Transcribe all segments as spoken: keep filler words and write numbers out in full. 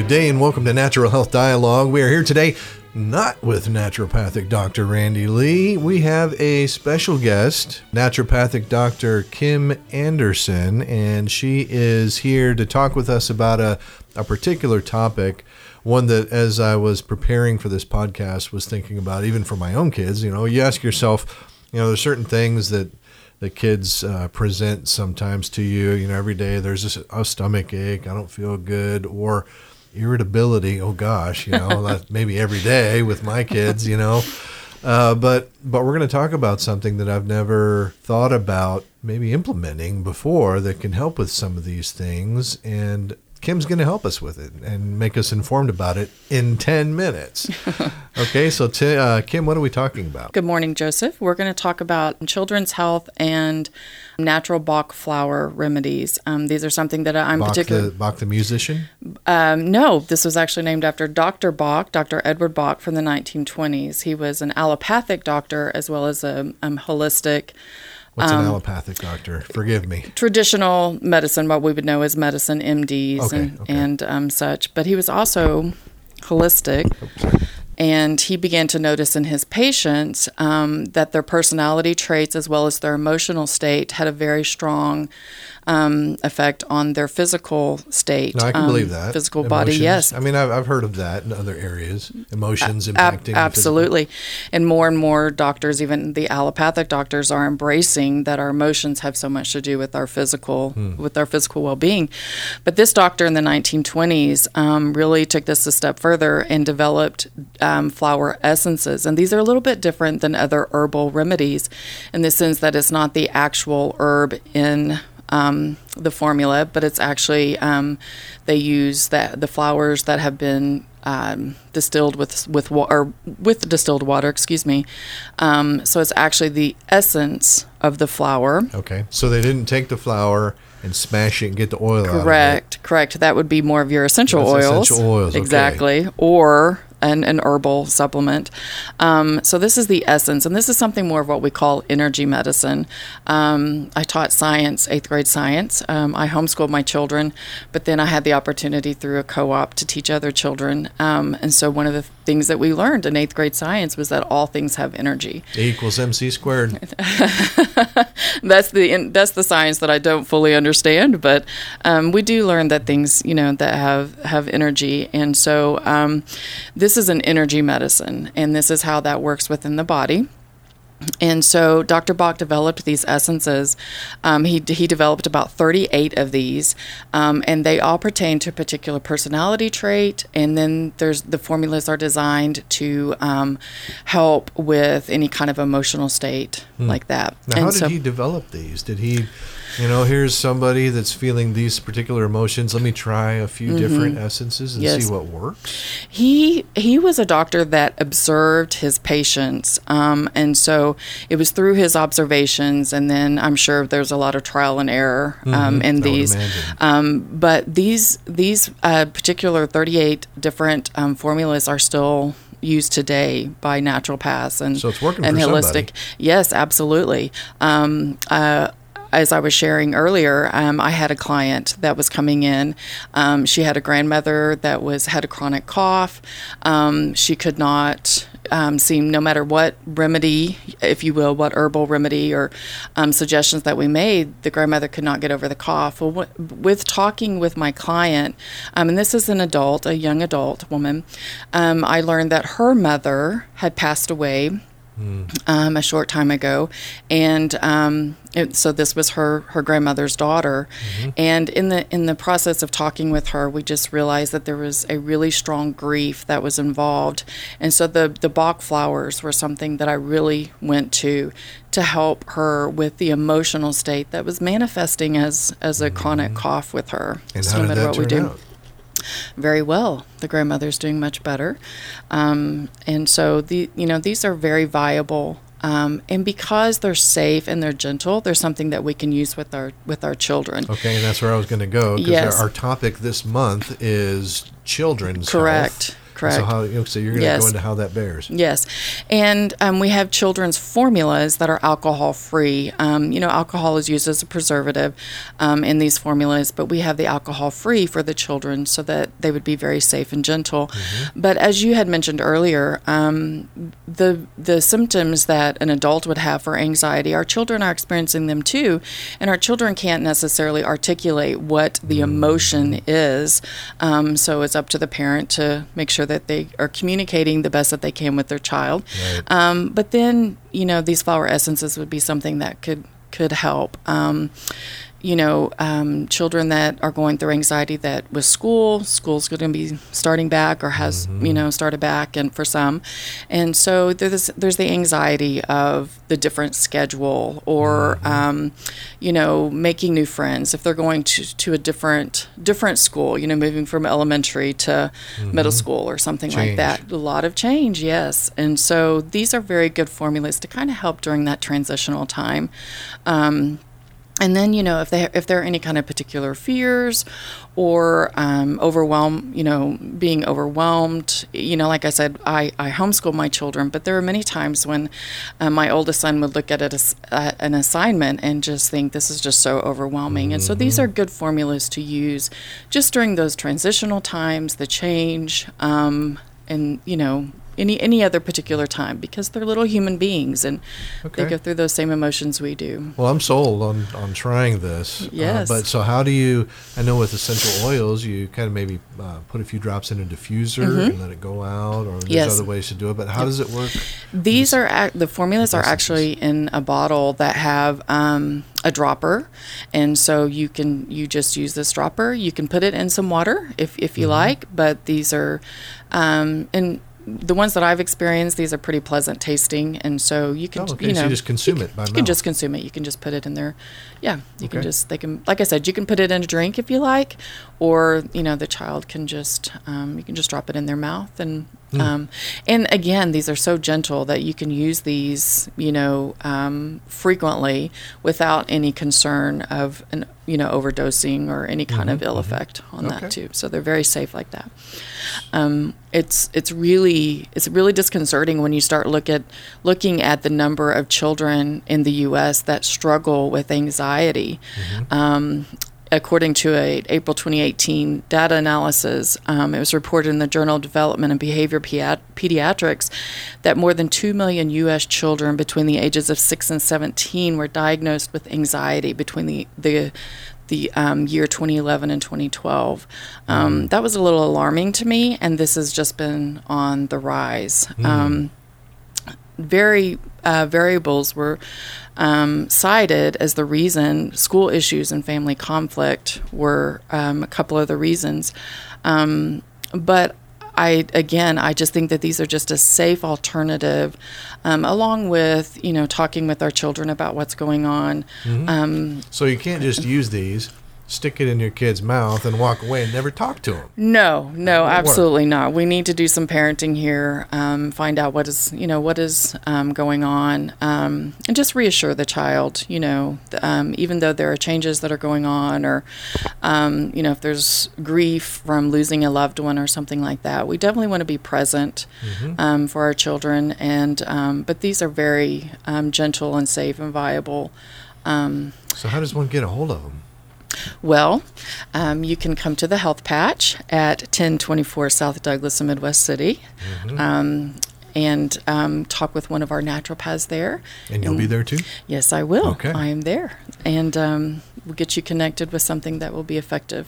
Good day and welcome to Natural Health Dialogue. We are here today not with naturopathic Doctor Randy Lee. We have a special guest, naturopathic Doctor Kim Anderson, and she is here to talk with us about a, a particular topic, one that as I was preparing for this podcast was thinking about even for my own kids. You know, you ask yourself, you know, there's certain things that the kids uh, present sometimes to you, you know, every day there's this, oh, stomach ache, I don't feel good, or irritability, oh gosh, you know, that maybe every day with my kids, you know, uh, but but we're going to talk about something that I've never thought about maybe implementing before that can help with some of these things, and Kim's going to help us with it and make us informed about it in ten minutes. Okay, so t- uh, Kim, what are we talking about? Good morning, Joseph. We're going to talk about children's health and natural Bach flower remedies. Um, these are something that I'm particularly... Bach the musician? Um, no, this was actually named after Doctor Bach, Doctor Edward Bach from the nineteen twenties. He was an allopathic doctor as well as a um, holistic... What's an allopathic doctor? Forgive me. Um, traditional medicine, what we would know as medicine, M Ds okay, and, okay. and um, such. But he was also holistic, Oops. and he began to notice in his patients um, that their personality traits as well as their emotional state had a very strong um, effect on their physical state. No, I can um, believe that. Physical Emotions. Body, yes. I mean, I've, I've heard of that in other areas. Emotions a- impacting. Ab- absolutely. And more and more doctors, even the allopathic doctors, are embracing that our emotions have so much to do with our physical, hmm. with our physical well-being. But this doctor in the nineteen twenties um, really took this a step further and developed um, flower essences. And these are a little bit different than other herbal remedies in the sense that it's not the actual herb in Um, the formula, but it's actually um, they use the, the flowers that have been um, distilled with with wa- or with distilled water. Excuse me. Um, so it's actually the essence of the flower. Okay. So they didn't take the flower and smash it and get the oil correct, out. Correct. Correct. That would be more of your essential That's oils. Essential oils. Exactly. Okay. Or An, an herbal supplement. Um, so this is the essence, and this is something more of what we call energy medicine. Um, I taught science, eighth grade science. Um, I homeschooled my children, but then I had the opportunity through a co-op to teach other children. Um, and so one of the things that we learned in eighth grade science was that all things have energy. A equals M C squared. that's the that's the science that I don't fully understand, but um, we do learn that things, you know, that have, have energy. And so um, this This is an energy medicine, and this is how that works within the body. And so Doctor Bach developed these essences. Um, he he developed about thirty-eight of these, um, and they all pertain to a particular personality trait. And then there's the formulas are designed to um, help with any kind of emotional state hmm. like that. Now, and how so, did he develop these? Did he, you know, here's somebody that's feeling these particular emotions. Let me try a few mm-hmm. different essences and yes. see what works. He he was a doctor that observed his patients, um, and so. It was through his observations, and then I'm sure there's a lot of trial and error um, mm-hmm. in these. Um, but these these uh, particular thirty-eight different um, formulas are still used today by naturopaths and so it's working and for holistic. Somebody. Yes, absolutely. Um, uh, As I was sharing earlier, um, I had a client that was coming in. Um, she had a grandmother that was had a chronic cough. Um, she could not um, seem, no matter what remedy, if you will, what herbal remedy or um, suggestions that we made, the grandmother could not get over the cough. Well, what, with talking with my client, um, and this is an adult, a young adult woman, um, I learned that her mother had passed away Um, a short time ago, and um, it, so this was her, her grandmother's daughter, mm-hmm. and in the in the process of talking with her, we just realized that there was a really strong grief that was involved, and so the the Bach flowers were something that I really went to to help her with the emotional state that was manifesting as as a mm-hmm. chronic cough with her. And so how did that what turn we do. out? Very well. The grandmother's doing much better. Um, and so, the you know, these are very viable. Um, and because they're safe and they're gentle, there's something that we can use with our with our children. Okay, and that's where I was going to go. Because yes. our, our topic this month is children's Correct. Health. Correct. So, how, so you're going to yes. go into how that bears. Yes. And um, we have children's formulas that are alcohol-free. Um, you know, alcohol is used as a preservative um, in these formulas, but we have the alcohol-free for the children so that they would be very safe and gentle. Mm-hmm. But as you had mentioned earlier, um, the the symptoms that an adult would have for anxiety, our children are experiencing them too, and our children can't necessarily articulate what the emotion mm-hmm. is. Um, so it's up to the parent to make sure that they are communicating the best that they can with their child. Right. Um, but then, you know, these flower essences would be something that could could help. Um, you know, um, children that are going through anxiety that with school, school's going to be starting back or has, mm-hmm. you know, started back, and for some. And so there's, there's the anxiety of the different schedule or, mm-hmm. um, you know, making new friends. If they're going to, to a different different school, you know, moving from elementary to mm-hmm. middle school or something change. Like that. A lot of change, yes. And so these are very good formulas to kind of help during that transitional time. Um And then, you know, if they if there are any kind of particular fears or um, overwhelm, you know, being overwhelmed, you know, like I said, I, I homeschool my children, but there are many times when uh, my oldest son would look at it, uh, an assignment and just think, this is just so overwhelming. Mm-hmm. And so these are good formulas to use just during those transitional times, the change, um, and, you know, any any other particular time, because they're little human beings and okay. they go through those same emotions we do. Well, I'm sold on, on trying this. Yes. Uh, but so how do you, I know with essential oils, you kind of maybe uh, put a few drops in a diffuser mm-hmm. and let it go out, or there's yes. other ways to do it, but how yep. does it work? These are, ac- the formulas are actually in a bottle that have um, a dropper. And so you can, you just use this dropper. You can put it in some water if, if you mm-hmm. like, but these are, um, and the ones that I've experienced, these are pretty pleasant tasting, and so you can, oh, okay. you know, so you just consume you can, it by mouth. You can just consume it. You can just put it in there. Yeah, you okay. can just. They can, like I said, you can put it in a drink if you like, or you know, the child can just. Um, you can just drop it in their mouth, and mm. um, and again, these are so gentle that you can use these, you know, um, frequently without any concern of an. you know, overdosing or any kind mm-hmm, of ill mm-hmm. effect on okay. that too. So they're very safe like that. Um, it's it's really it's really disconcerting when you start look at looking at the number of children in the U S that struggle with anxiety. Mm-hmm. Um, according to a April twenty eighteen data analysis, um, it was reported in the Journal of Development and Behavior Pediatrics that more than two million U S children between the ages of six and seventeen were diagnosed with anxiety between the, the, the um, year twenty eleven and twenty twelve. Um, mm. That was a little alarming to me, and this has just been on the rise. Mm. Um, very uh, variables were um, cited as the reason. School issues and family conflict were um, a couple of the reasons. Um, but I, again, I just think that these are just a safe alternative, um, along with, you know, talking with our children about what's going on. Mm-hmm. Um, so you can't just use these, stick it in your kid's mouth and walk away and never talk to them. No, no, absolutely not. We need to do some parenting here, um, find out what is, you know, what is um, going on, um, and just reassure the child, you know, um, even though there are changes that are going on or, um, you know, if there's grief from losing a loved one or something like that, we definitely want to be present mm-hmm. um, for our children. And um, but these are very um, gentle and safe and viable. Um, so how does one get a hold of them? Well, um, you can come to the Health Patch at ten twenty-four South Douglas in Midwest City mm-hmm. um, and um, talk with one of our naturopaths there. And you'll and, be there too? Yes, I will. Okay. I am there. And um, we'll get you connected with something that will be effective.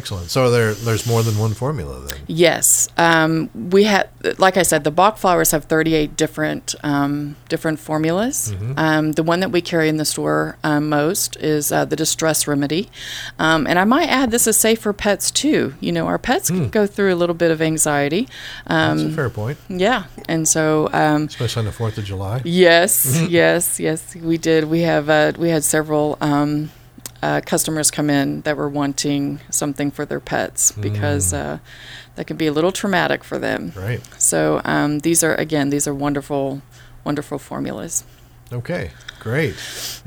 Excellent. So there, there's more than one formula then? Yes. Um, we have, like I said, the Bach flowers have thirty-eight different um, different formulas. Mm-hmm. Um, the one that we carry in the store um, most is uh, the Distress Remedy. Um, and I might add, this is safe for pets too. You know, our pets mm. can go through a little bit of anxiety. Um, That's a fair point. Yeah. And so... Um, especially on the fourth of July. Yes, yes, yes, we did. We have uh, we had several... Um, Uh, customers come in that were wanting something for their pets because mm. uh, that can be a little traumatic for them. Right. So um, these are, again, these are wonderful, wonderful formulas. Okay, great.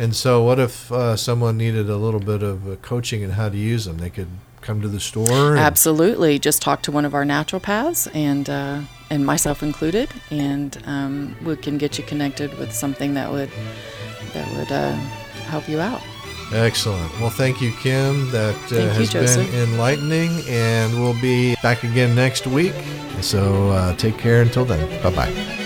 And so what if uh, someone needed a little bit of uh, coaching in how to use them? They could come to the store? Absolutely. Just talk to one of our naturopaths, and uh, and myself included, and um, we can get you connected with something that would that would uh, help you out. Excellent. Well, thank you, Kim. That uh, has you, been enlightening, and we'll be back again next week. So uh, take care until then. Bye-bye.